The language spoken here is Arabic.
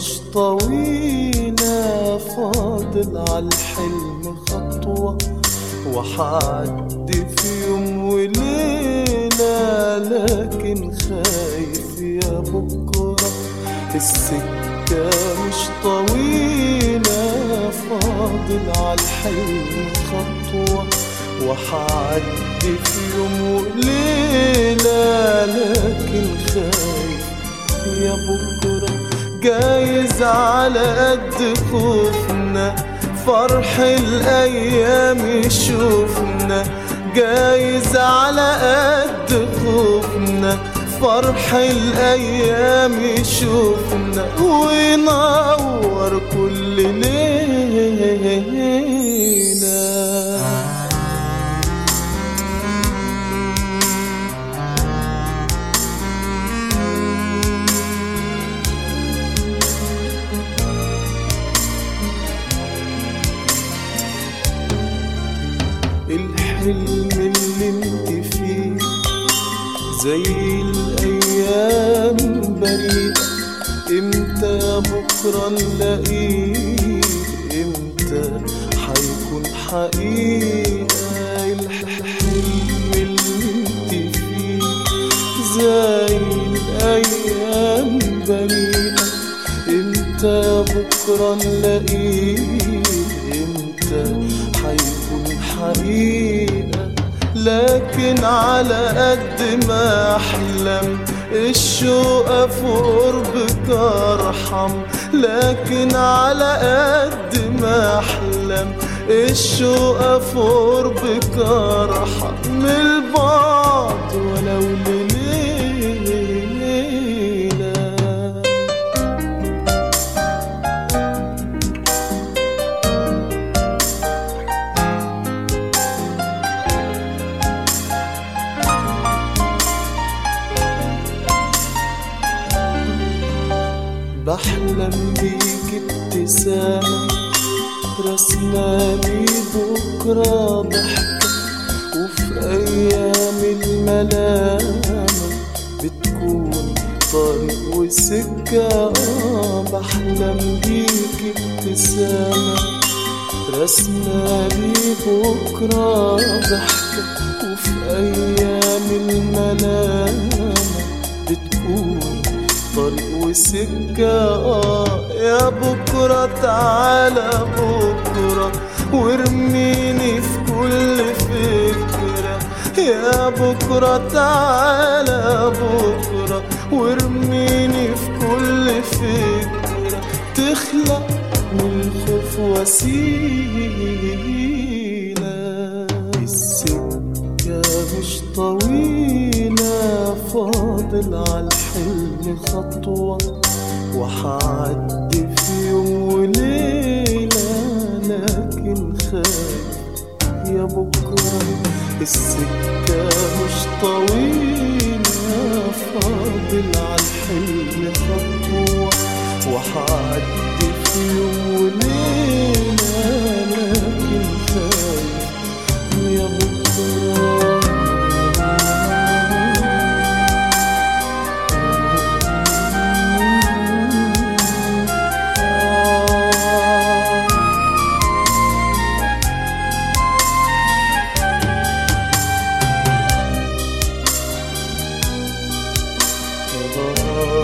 مش طويلة، فاضل عالحلم خطوة، وحعدي في يوم وليلة، لكن خايف يا بكرة. السكة مش طويلة، فاضل عالحلم خطوة، وحعدي في يوم وليلة، لكن خايف يا بكرة. جايز على قد خوفنا فرح الأيام يشوفنا، جايز على قد خوفنا فرح الأيام يشوفنا، وينور كل ليلة. الحلم اللي انت فيه زي الايام بريء، امتى بكرة نلاقيه؟ امتى حيكون حقيقة؟ الحلم اللي انت فيه زي الايام بريء، امتى بكرة نلاقيه؟ امتى حيكون حقيقة؟ لكن على قد ما أحلم الشوقة في قربك أرحم، لكن على قد ما أحلم الشوقة في قربك أرحم، من البعد ولو بحلم بيك ابتسامة، رسمة لي بكرة ضحكة، وفي أيام الملامة بتكون طريق وسكة. بحلم بيك ابتسامة، رسمة لي بكرة ضحكة، وفي أيام الملامة بتكون طريق وسكة. يا بكرة تعالى بكرة وارميني في كل فكرة، يا بكرة تعالى بكرة وارميني في كل فكرة، تخلق من الخوف وسيلة. السكة مش طويلة، فاضل عالحلم خطوة، وحعدي في يوم وليلة، لكن خايف يا بكرة. السكة مش طويلة، فاضل عالحلم خطوة، وحعدي في يوم وليلة، لكن خايف يا بكرة.